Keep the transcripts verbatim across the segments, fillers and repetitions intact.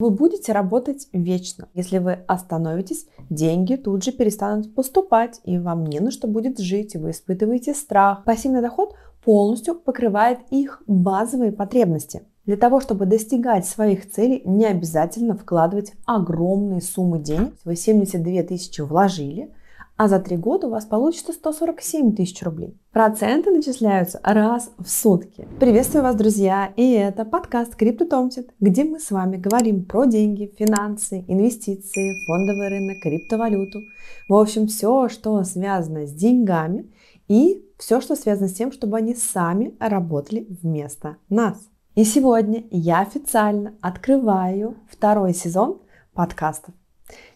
Вы будете работать вечно. Если вы остановитесь, деньги тут же перестанут поступать, и вам не на что будет жить, и вы испытываете страх. Пассивный доход полностью покрывает их базовые потребности. Для того, чтобы достигать своих целей, не обязательно вкладывать огромные суммы денег. Вы семьдесят две тысячи вложили, а за три года у вас получится сто сорок семь тысяч рублей. Проценты начисляются раз в сутки. Приветствую вас, друзья! И это подкаст Crypto Tomtit, где мы с вами говорим про деньги, финансы, инвестиции, фондовый рынок, криптовалюту. В общем, все, что связано с деньгами и все, что связано с тем, чтобы они сами работали вместо нас. И сегодня я официально открываю второй сезон подкастов.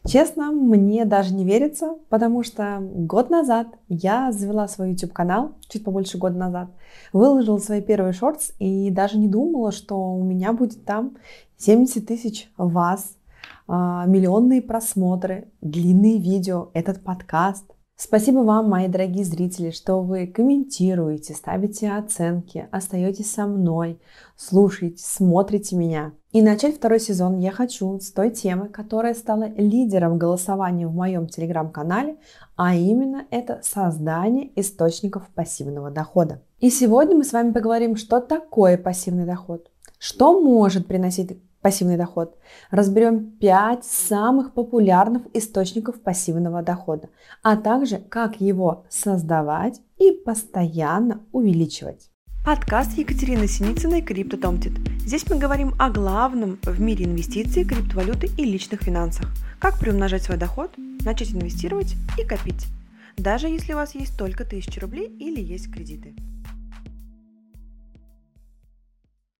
Честно, мне даже не верится, потому что год назад я завела свой YouTube-канал, чуть побольше года назад, выложила свои первые шортс и даже не думала, что у меня будет там семьдесят тысяч вас, миллионные просмотры, длинные видео, этот подкаст. Спасибо вам, мои дорогие зрители, что вы комментируете, ставите оценки, остаетесь со мной, слушаете, смотрите меня. И начать второй сезон я хочу с той темы, которая стала лидером голосования в моем телеграм-канале, а именно это создание источников пассивного дохода. И сегодня мы с вами поговорим, что такое пассивный доход, что может приносить пассивный доход. Разберем пять самых популярных источников пассивного дохода, а также как его создавать и постоянно увеличивать. Подкаст Екатерины Синицыной Crypto Tomtit. Здесь мы говорим о главном в мире инвестиций, криптовалюты и личных финансах. Как приумножать свой доход, начать инвестировать и копить, даже если у вас есть только тысяча рублей или есть кредиты.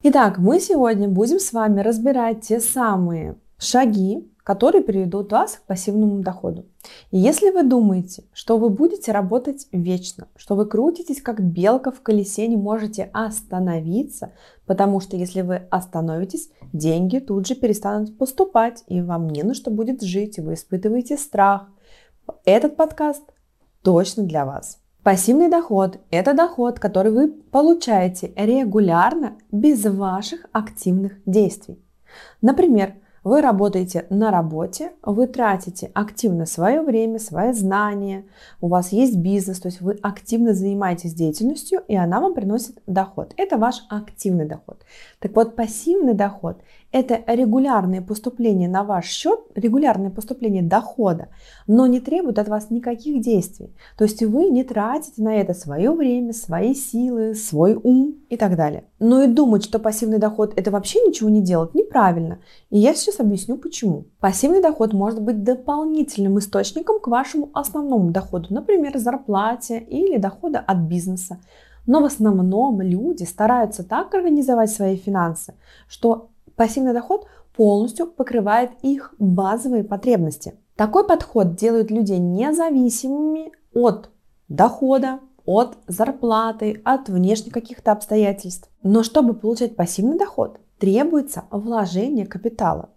Итак, мы сегодня будем с вами разбирать те самые шаги, которые приведут вас к пассивному доходу. И если вы думаете, что вы будете работать вечно, что вы крутитесь как белка в колесе, не можете остановиться, потому что если вы остановитесь, деньги тут же перестанут поступать, и вам не на что будет жить, и вы испытываете страх, этот подкаст точно для вас. Пассивный доход – это доход, который вы получаете регулярно без ваших активных действий. Например, вы работаете на работе, вы тратите активно свое время, свои знания, у вас есть бизнес, то есть вы активно занимаетесь деятельностью, и она вам приносит доход. Это ваш активный доход. Так вот, пассивный доход – это регулярные поступления на ваш счет, регулярные поступления дохода, но не требуют от вас никаких действий. То есть вы не тратите на это свое время, свои силы, свой ум и так далее. Но и думать, что пассивный доход – это вообще ничего не делать, неправильно. И я сейчас объясню почему. Пассивный доход может быть дополнительным источником к вашему основному доходу, например, зарплате или дохода от бизнеса. Но в основном люди стараются так организовать свои финансы, что пассивный доход полностью покрывает их базовые потребности. Такой подход делает людей независимыми от дохода, от зарплаты, от внешних каких-то обстоятельств. Но чтобы получать пассивный доход, требуется вложение капитала.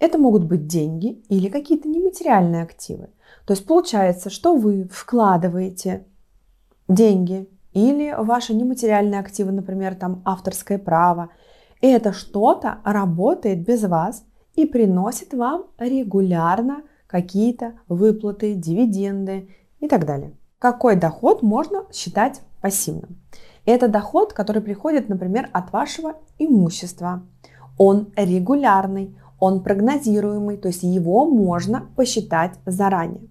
Это могут быть деньги или какие-то нематериальные активы. То есть получается, что вы вкладываете деньги или ваши нематериальные активы, например, там авторское право. И это что-то работает без вас и приносит вам регулярно какие-то выплаты, дивиденды и так далее. Какой доход можно считать пассивным? Это доход, который приходит, например, от вашего имущества. Он регулярный, он прогнозируемый, то есть его можно посчитать заранее.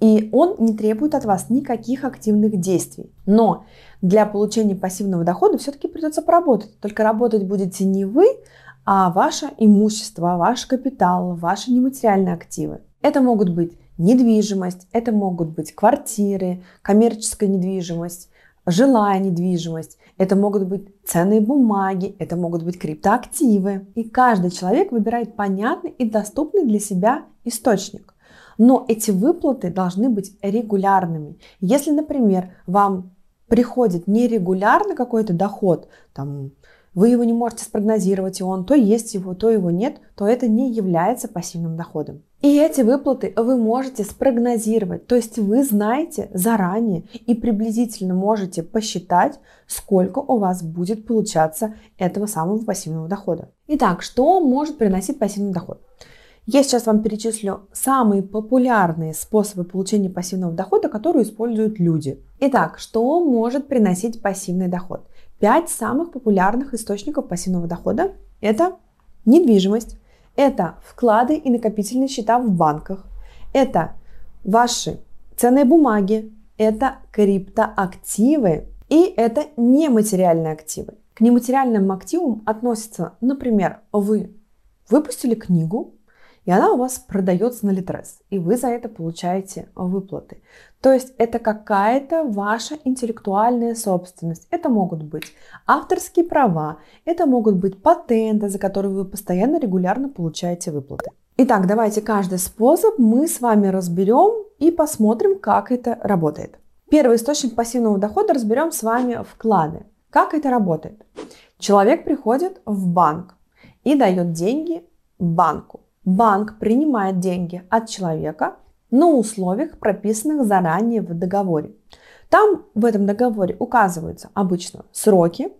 И он не требует от вас никаких активных действий. Но для получения пассивного дохода все-таки придется поработать. Только работать будете не вы, а ваше имущество, ваш капитал, ваши нематериальные активы. Это могут быть недвижимость, это могут быть квартиры, коммерческая недвижимость, жилая недвижимость, это могут быть ценные бумаги, это могут быть криптоактивы. И каждый человек выбирает понятный и доступный для себя источник. Но эти выплаты должны быть регулярными. Если, например, вам приходит нерегулярно какой-то доход, там вы его не можете спрогнозировать, и он то есть его, то его нет, то это не является пассивным доходом. И эти выплаты вы можете спрогнозировать, то есть вы знаете заранее и приблизительно можете посчитать, сколько у вас будет получаться этого самого пассивного дохода. Итак, что может приносить пассивный доход? Я сейчас вам перечислю самые популярные способы получения пассивного дохода, которые используют люди. Итак, что может приносить пассивный доход? Пять самых популярных источников пассивного дохода – это недвижимость, это вклады и накопительные счета в банках, это ваши ценные бумаги, это криптоактивы и это нематериальные активы. К нематериальным активам относятся, например, вы выпустили книгу, и она у вас продается на ЛитРес, и вы за это получаете выплаты. То есть это какая-то ваша интеллектуальная собственность. Это могут быть авторские права, это могут быть патенты, за которые вы постоянно регулярно получаете выплаты. Итак, давайте каждый способ мы с вами разберем и посмотрим, как это работает. Первый источник пассивного дохода разберем с вами вклады. Как это работает? Человек приходит в банк и дает деньги банку. Банк принимает деньги от человека на условиях, прописанных заранее в договоре. Там в этом договоре указываются обычно сроки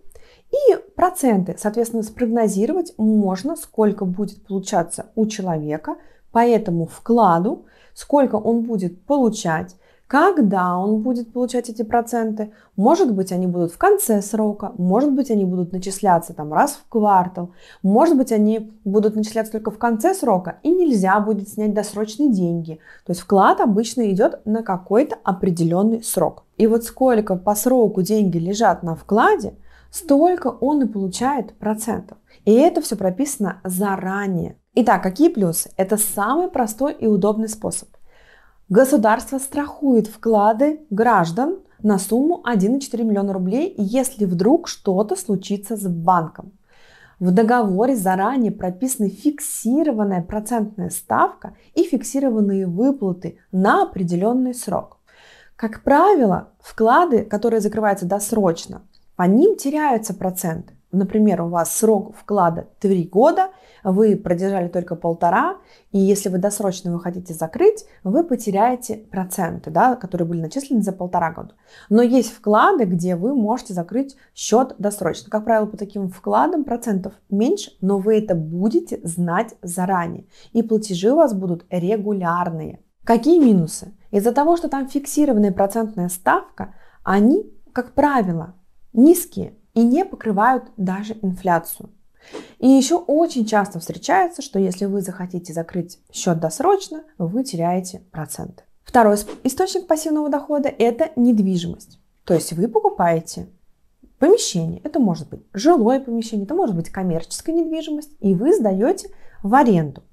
и проценты. Соответственно, спрогнозировать можно, сколько будет получаться у человека по этому вкладу, сколько он будет получать, когда он будет получать эти проценты. Может быть, они будут в конце срока, может быть, они будут начисляться там раз в квартал, может быть, они будут начисляться только в конце срока, и нельзя будет снять досрочные деньги. То есть вклад обычно идет на какой-то определенный срок. И вот сколько по сроку деньги лежат на вкладе, столько он и получает процентов. И это все прописано заранее. Итак, какие плюсы? Это самый простой и удобный способ. Государство страхует вклады граждан на сумму один и четыре миллиона рублей, если вдруг что-то случится с банком. В договоре заранее прописана фиксированная процентная ставка и фиксированные выплаты на определенный срок. Как правило, вклады, которые закрываются досрочно, по ним теряются проценты. Например, у вас срок вклада три года, вы продержали только полтора, и если вы досрочно его хотите закрыть, вы потеряете проценты, да, которые были начислены за полтора года. Но есть вклады, где вы можете закрыть счет досрочно. Как правило, по таким вкладам процентов меньше, но вы это будете знать заранее, и платежи у вас будут регулярные. Какие минусы? Из-за того, что там фиксированная процентная ставка, они, как правило, низкие и не покрывают даже инфляцию. И еще очень часто встречается, что если вы захотите закрыть счет досрочно, вы теряете проценты. Второй источник пассивного дохода – это недвижимость. То есть вы покупаете помещение, это может быть жилое помещение, это может быть коммерческая недвижимость, и вы сдаете в аренду.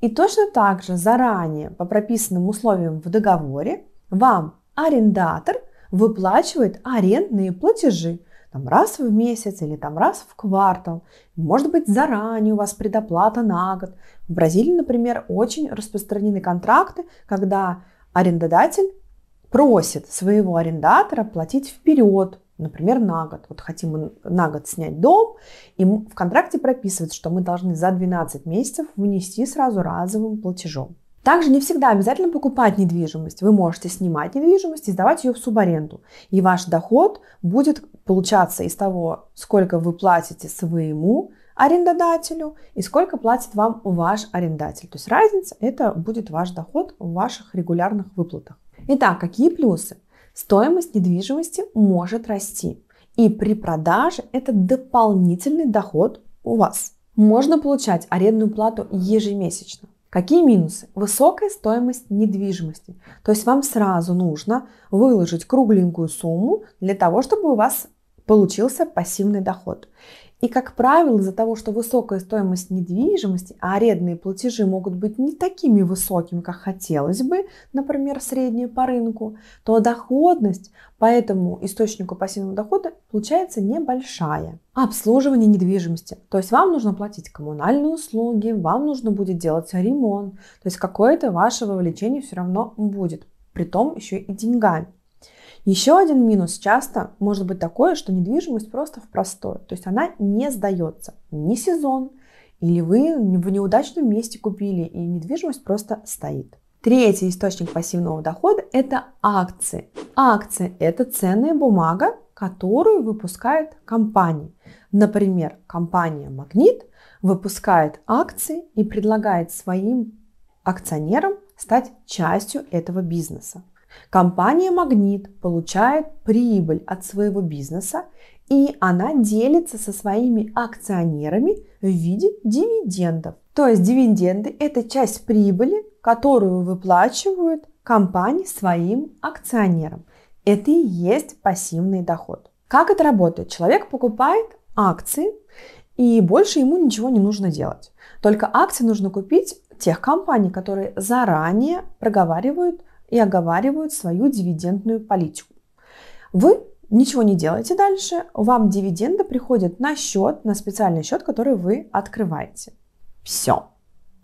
И точно так же заранее по прописанным условиям в договоре вам арендатор выплачивает арендные платежи, там раз в месяц или там раз в квартал, может быть, заранее у вас предоплата на год. В Бразилии, например, очень распространены контракты, когда арендодатель просит своего арендатора платить вперед, например, на год. Вот хотим мы на год снять дом, и в контракте прописывается, что мы должны за двенадцать месяцев внести сразу разовым платежом. Также не всегда обязательно покупать недвижимость. Вы можете снимать недвижимость и сдавать ее в субаренду. И ваш доход будет получаться из того, сколько вы платите своему арендодателю и сколько платит вам ваш арендатель. То есть разница – это будет ваш доход в ваших регулярных выплатах. Итак, какие плюсы? Стоимость недвижимости может расти. И при продаже это дополнительный доход у вас. Можно получать арендную плату ежемесячно. Какие минусы? Высокая стоимость недвижимости. То есть вам сразу нужно выложить кругленькую сумму для того, чтобы у вас получился пассивный доход. И, как правило, из-за того, что высокая стоимость недвижимости, а арендные платежи могут быть не такими высокими, как хотелось бы, например, средняя по рынку, то доходность по этому источнику пассивного дохода получается небольшая. Обслуживание недвижимости. То есть вам нужно платить коммунальные услуги, вам нужно будет делать ремонт. То есть какое-то ваше вовлечение все равно будет, притом еще и деньгами. Еще один минус часто может быть такое, что недвижимость просто в простое, то есть она не сдается, ни сезон, или вы в неудачном месте купили, и недвижимость просто стоит. Третий источник пассивного дохода – это акции. Акции – это ценная бумага, которую выпускает компания. Например, компания «Магнит» выпускает акции и предлагает своим акционерам стать частью этого бизнеса. Компания «Магнит» получает прибыль от своего бизнеса, и она делится со своими акционерами в виде дивидендов. То есть дивиденды – это часть прибыли, которую выплачивают компании своим акционерам. Это и есть пассивный доход. Как это работает? Человек покупает акции, и больше ему ничего не нужно делать. Только акции нужно купить тех компаний, которые заранее проговаривают и оговаривают свою дивидендную политику. Вы ничего не делаете дальше, вам дивиденды приходят на счет, на специальный счет, который вы открываете. Все.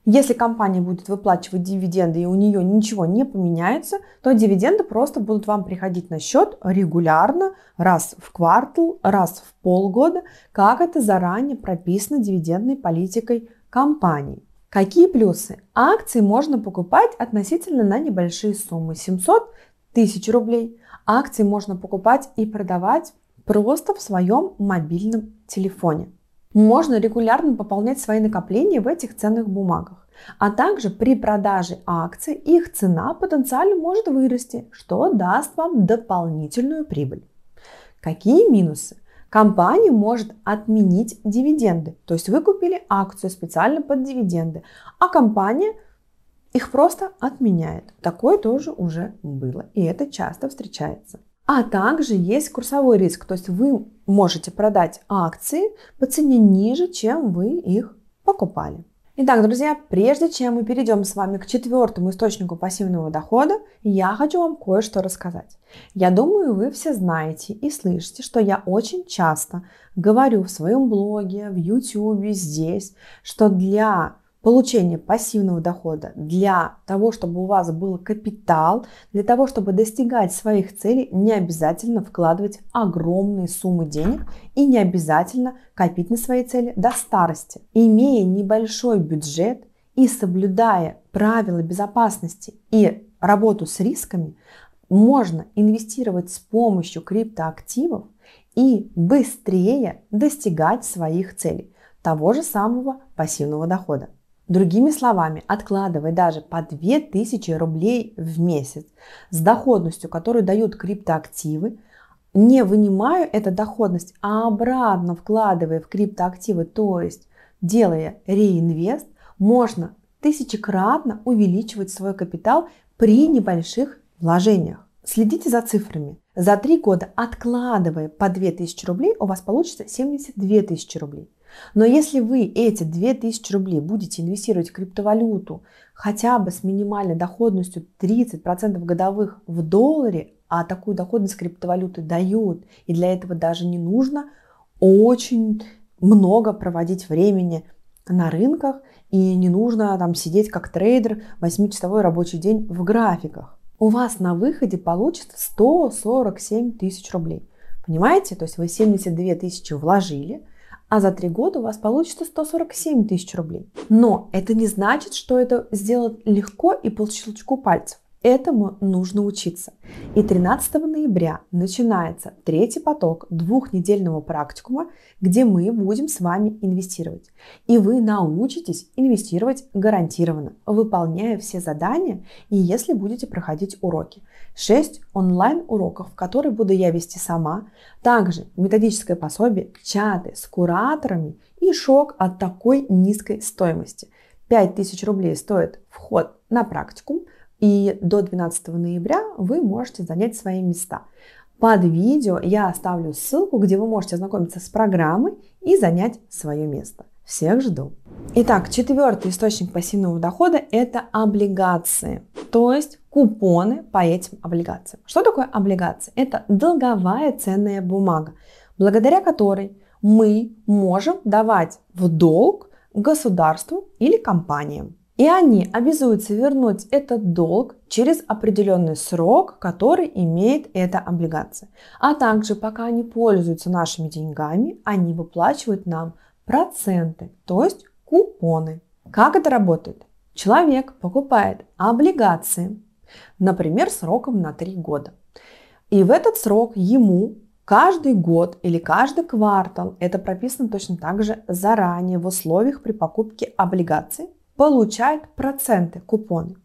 Если компания будет выплачивать дивиденды и у нее ничего не поменяется, то дивиденды просто будут вам приходить на счет регулярно, раз в квартал, раз в полгода, как это заранее прописано дивидендной политикой компании. Какие плюсы? Акции можно покупать относительно на небольшие суммы, семьсот тысяч рублей. Акции можно покупать и продавать просто в своем мобильном телефоне. Можно регулярно пополнять свои накопления в этих ценных бумагах. А также при продаже акций их цена потенциально может вырасти, что даст вам дополнительную прибыль. Какие минусы? Компания может отменить дивиденды. То есть вы купили акцию специально под дивиденды, а компания их просто отменяет. Такое тоже уже было, и это часто встречается. А также есть курсовой риск, то есть вы можете продать акции по цене ниже, чем вы их покупали. Итак, друзья, прежде чем мы перейдем с вами к четвертому источнику пассивного дохода, я хочу вам кое-что рассказать. Я думаю, вы все знаете и слышите, что я очень часто говорю в своем блоге, в YouTube, здесь, что для получение пассивного дохода, для того, чтобы у вас был капитал, для того, чтобы достигать своих целей, не обязательно вкладывать огромные суммы денег и не обязательно копить на свои цели до старости. Имея небольшой бюджет и соблюдая правила безопасности и работу с рисками, можно инвестировать с помощью криптоактивов и быстрее достигать своих целей, того же самого пассивного дохода. Другими словами, откладывая даже по две тысячи рублей в месяц с доходностью, которую дают криптоактивы, не вынимая эту доходность, а обратно вкладывая в криптоактивы, то есть делая реинвест, можно тысячекратно увеличивать свой капитал при небольших вложениях. Следите за цифрами. За три года, откладывая по две тысячи рублей, у вас получится семьдесят две тысячи рублей. Но если вы эти две тысячи рублей будете инвестировать в криптовалюту хотя бы с минимальной доходностью тридцать процентов годовых в долларе, а такую доходность криптовалюты дают, и для этого даже не нужно очень много проводить времени на рынках, и не нужно там сидеть как трейдер восьмичасовой рабочий день в графиках, у вас на выходе получится сто сорок семь тысяч рублей. Понимаете? То есть вы семьдесят две тысячи вложили, а за три года у вас получится сто сорок семь тысяч рублей. Но это не значит, что это сделать легко и по щелчку пальцев. Этому нужно учиться. И тринадцатого ноября начинается третий поток двухнедельного практикума, где мы будем с вами инвестировать. И вы научитесь инвестировать гарантированно, выполняя все задания и если будете проходить уроки. шесть онлайн уроков, которые буду я вести сама, также методическое пособие, чаты с кураторами и шок от такой низкой стоимости. пять тысяч рублей стоит вход на практикум. И до двенадцатого ноября вы можете занять свои места. Под видео я оставлю ссылку, где вы можете ознакомиться с программой и занять свое место. Всех жду. Итак, четвертый источник пассивного дохода – это облигации, то есть купоны по этим облигациям. Что такое облигации? Это долговая ценная бумага, благодаря которой мы можем давать в долг государству или компаниям. И они обязуются вернуть этот долг через определенный срок, который имеет эта облигация. А также, пока они пользуются нашими деньгами, они выплачивают нам проценты, то есть купоны. Как это работает? Человек покупает облигации, например, сроком на три года. И в этот срок ему каждый год или каждый квартал, это прописано точно так же заранее в условиях при покупке облигаций, получает проценты, купоны.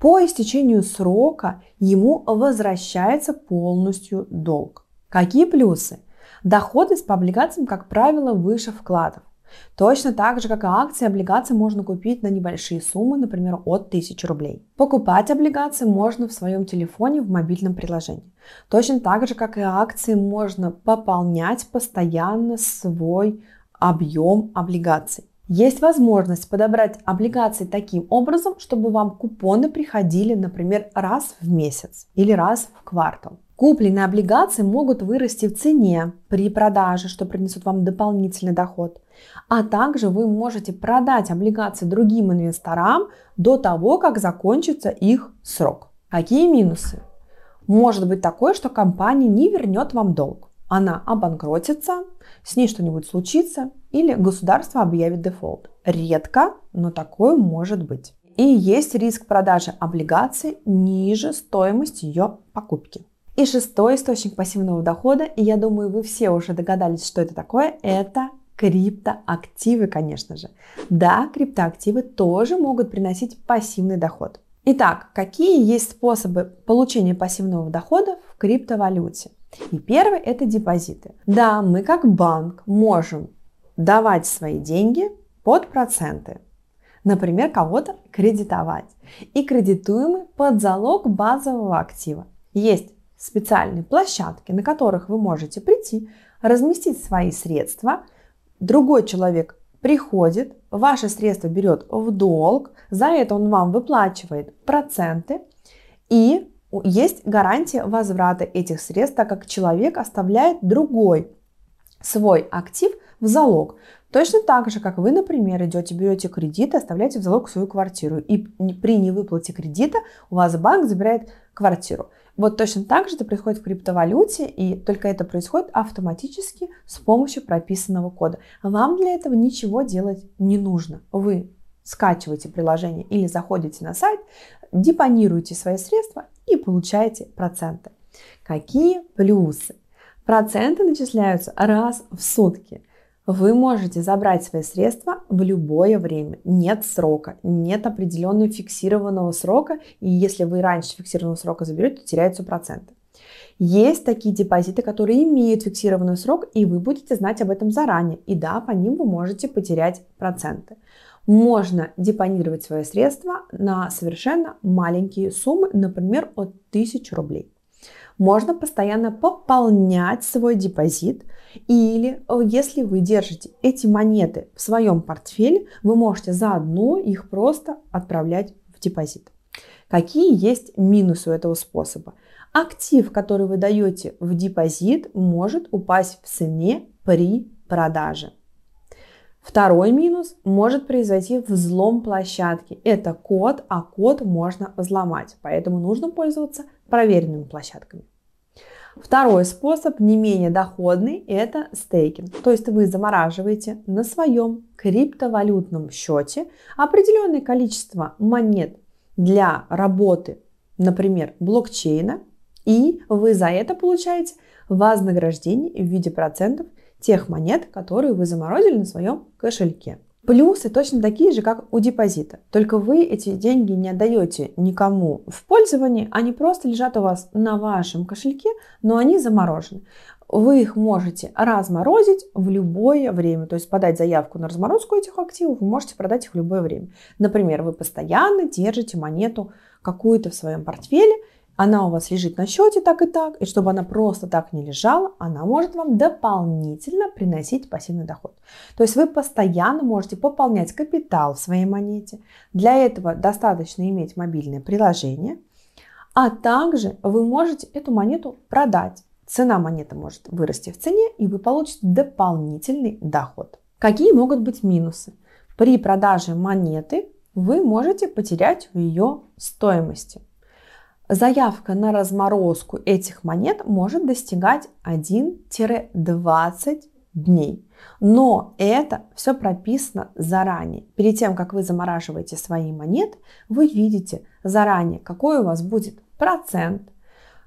По истечению срока ему возвращается полностью долг. Какие плюсы? Доходность по облигациям, как правило, выше вкладов. Точно так же, как и акции, облигации можно купить на небольшие суммы, например, от тысячи рублей. Покупать облигации можно в своем телефоне в мобильном приложении. Точно так же, как и акции, можно пополнять постоянно свой объем облигаций. Есть возможность подобрать облигации таким образом, чтобы вам купоны приходили, например, раз в месяц или раз в квартал. Купленные облигации могут вырасти в цене при продаже, что принесет вам дополнительный доход. А также вы можете продать облигации другим инвесторам до того, как закончится их срок. Какие минусы? Может быть такое, что компания не вернет вам долг. Она обанкротится, с ней что-нибудь случится или государство объявит дефолт. Редко, но такое может быть. И есть риск продажи облигаций ниже стоимости ее покупки. И шестой источник пассивного дохода, и я думаю, вы все уже догадались, что это такое, это криптоактивы, конечно же. Да, криптоактивы тоже могут приносить пассивный доход. Итак, какие есть способы получения пассивного дохода в криптовалюте? И первый – это депозиты. Да, мы как банк можем давать свои деньги под проценты. Например, кого-то кредитовать. И кредитуем мы под залог базового актива. Есть специальные площадки, на которых вы можете прийти, разместить свои средства. Другой человек приходит, ваши средства берет в долг, за это он вам выплачивает проценты, и есть гарантия возврата этих средств, так как человек оставляет другой свой актив в залог. Точно так же, как вы, например, идете, берете кредит и оставляете в залог свою квартиру, и при невыплате кредита у вас банк забирает квартиру. Вот точно так же это происходит в криптовалюте, и только это происходит автоматически с помощью прописанного кода. Вам для этого ничего делать не нужно. Вы скачиваете приложение или заходите на сайт, депонируете свои средства и получаете проценты. Какие плюсы? Проценты начисляются раз в сутки. Вы можете забрать свои средства в любое время. Нет срока, нет определенного фиксированного срока. И если вы раньше фиксированного срока заберете, то теряются проценты. Есть такие депозиты, которые имеют фиксированный срок, и вы будете знать об этом заранее. И да, по ним вы можете потерять проценты. Можно депонировать свои средства на совершенно маленькие суммы, например, от тысячи рублей. Можно постоянно пополнять свой депозит, или если вы держите эти монеты в своем портфеле, вы можете заодно их просто отправлять в депозит. Какие есть минусы у этого способа? Актив, который вы даете в депозит, может упасть в цене при продаже. Второй минус – может произойти взлом площадки. Это код, а код можно взломать, поэтому нужно пользоваться проверенными площадками. Второй способ, не менее доходный, это стейкинг. То есть вы замораживаете на своем криптовалютном счете определенное количество монет для работы, например, блокчейна, и вы за это получаете вознаграждение в виде процентов тех монет, которые вы заморозили на своем кошельке. Плюсы точно такие же, как у депозита, только вы эти деньги не отдаете никому в пользование, они просто лежат у вас на вашем кошельке, но они заморожены. Вы их можете разморозить в любое время, то есть подать заявку на разморозку этих активов, вы можете продать их в любое время. Например, вы постоянно держите монету какую-то в своем портфеле, она у вас лежит на счете так и так, и чтобы она просто так не лежала, она может вам дополнительно приносить пассивный доход. То есть вы постоянно можете пополнять капитал в своей монете. Для этого достаточно иметь мобильное приложение, а также вы можете эту монету продать. Цена монеты может вырасти в цене, и вы получите дополнительный доход. Какие могут быть минусы? При продаже монеты вы можете потерять в ее стоимости. Заявка на разморозку этих монет может достигать один-двадцать дней. Но это все прописано заранее. Перед тем, как вы замораживаете свои монеты, вы видите заранее, какой у вас будет процент,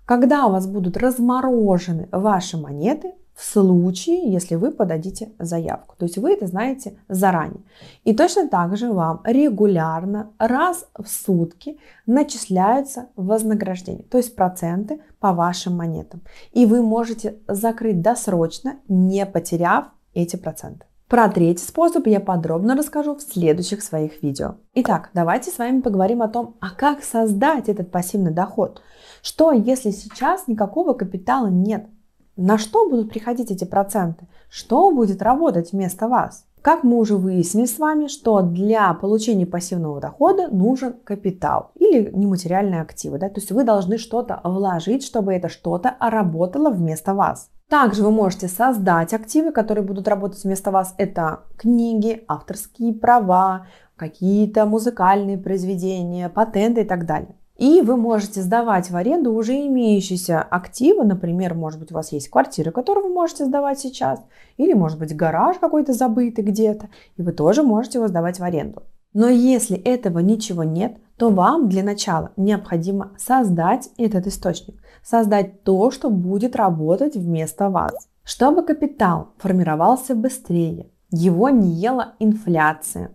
когда у вас будут разморожены ваши монеты в случае, если вы подадите заявку. То есть вы это знаете заранее. И точно так же вам регулярно раз в сутки начисляются вознаграждения, то есть проценты по вашим монетам. И вы можете закрыть досрочно, не потеряв эти проценты. Про третий способ я подробно расскажу в следующих своих видео. Итак, давайте с вами поговорим о том, а как создать этот пассивный доход? Что, если сейчас никакого капитала нет? На что будут приходить эти проценты? Что будет работать вместо вас? Как мы уже выяснили с вами, что для получения пассивного дохода нужен капитал или нематериальные активы, да? То есть вы должны что-то вложить, чтобы это что-то работало вместо вас. Также вы можете создать активы, которые будут работать вместо вас. Это книги, авторские права, какие-то музыкальные произведения, патенты и так далее. И вы можете сдавать в аренду уже имеющиеся активы. Например, может быть, у вас есть квартира, которую вы можете сдавать сейчас. Или, может быть, гараж какой-то забытый где-то. И вы тоже можете его сдавать в аренду. Но если этого ничего нет, то вам для начала необходимо создать этот источник. Создать то, что будет работать вместо вас. Чтобы капитал формировался быстрее, его не ела инфляция,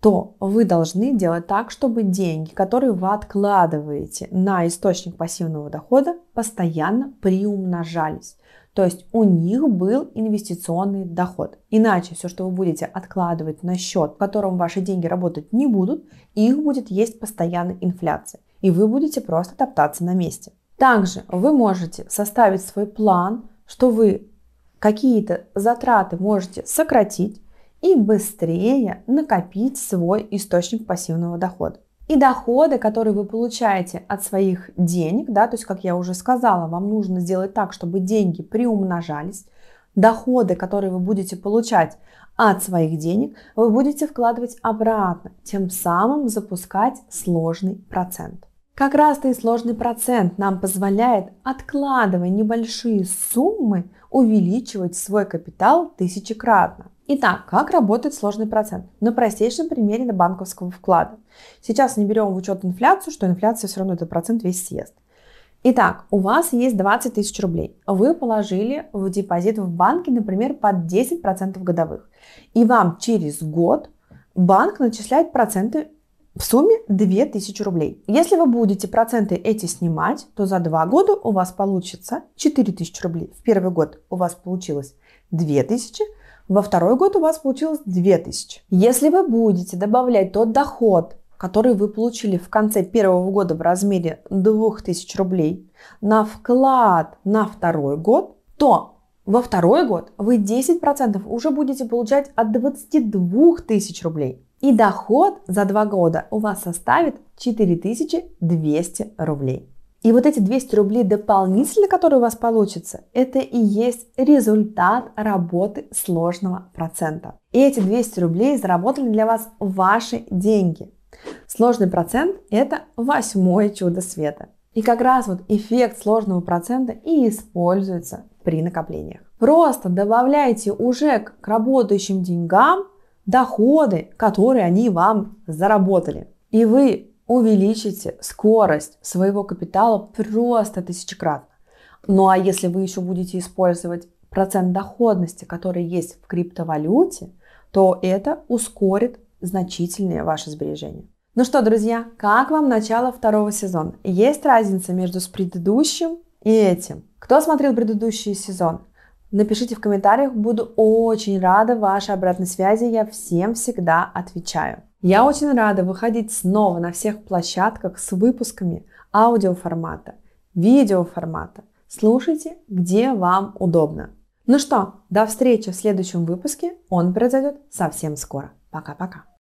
то вы должны делать так, чтобы деньги, которые вы откладываете на источник пассивного дохода, постоянно приумножались. То есть у них был инвестиционный доход. Иначе все, что вы будете откладывать на счет, в котором ваши деньги работать не будут, их будет есть постоянная инфляция. И вы будете просто топтаться на месте. Также вы можете составить свой план, что вы какие-то затраты можете сократить, и быстрее накопить свой источник пассивного дохода. И доходы, которые вы получаете от своих денег, да, то есть, как я уже сказала, вам нужно сделать так, чтобы деньги приумножались. Доходы, которые вы будете получать от своих денег, вы будете вкладывать обратно, тем самым запускать сложный процент. Как раз-то и сложный процент нам позволяет, откладывая небольшие суммы, увеличивать свой капитал тысячекратно. Итак, как работает сложный процент? На простейшем примере на банковского вклада. Сейчас не берем в учет инфляцию, что инфляция все равно этот процент весь съест. Итак, у вас есть двадцать тысяч рублей. Вы положили в депозит в банке, например, под десять процентов годовых. И вам через год банк начисляет проценты в сумме две тысячи рублей. Если вы будете проценты эти снимать, то за два года у вас получится четыре тысячи рублей. В первый год у вас получилось две тысячи. Во второй год у вас получилось две тысячи. Если вы будете добавлять тот доход, который вы получили в конце первого года в размере двух тысяч рублей, на вклад на второй год, то во второй год вы десять процентов уже будете получать от двадцати двух тысяч рублей. И доход за два года у вас составит четыре тысячи двести рублей. И вот эти двести рублей дополнительно, которые у вас получатся, это и есть результат работы сложного процента. И эти двести рублей заработали для вас ваши деньги. Сложный процент – это восьмое чудо света. И как раз вот эффект сложного процента и используется при накоплениях. Просто добавляйте уже к работающим деньгам доходы, которые они вам заработали. И вы увеличите скорость своего капитала просто тысячекратно. Ну а если вы еще будете использовать процент доходности, который есть в криптовалюте, то это ускорит значительные ваши сбережения. Ну что, друзья, как вам начало второго сезона? Есть разница между с предыдущим и этим? Кто смотрел предыдущий сезон? Напишите в комментариях, буду очень рада вашей обратной связи, я всем всегда отвечаю. Я очень рада выходить снова на всех площадках с выпусками аудиоформата, видеоформата. Слушайте, где вам удобно. Ну что, до встречи в следующем выпуске, он произойдет совсем скоро. Пока-пока.